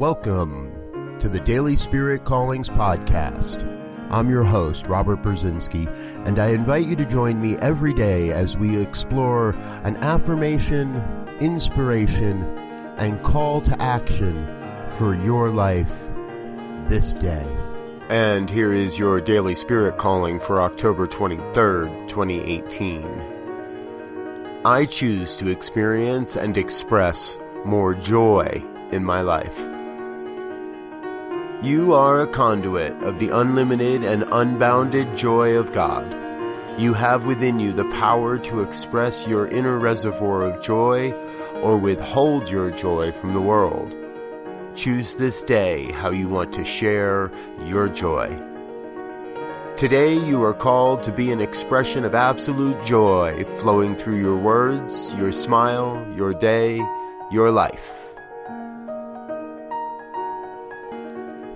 Welcome to the Daily Spirit Callings podcast. I'm your host, Robert Brzezinski, and I invite you to join me every day as we explore an affirmation, inspiration, and call to action for your life this day. And here is your Daily Spirit Calling for October 23rd, 2018. I choose to experience and express more joy in my life. You are a conduit of the unlimited and unbounded joy of God. You have within you the power to express your inner reservoir of joy or withhold your joy from the world. Choose this day how you want to share your joy. Today you are called to be an expression of absolute joy flowing through your words, your smile, your day, your life.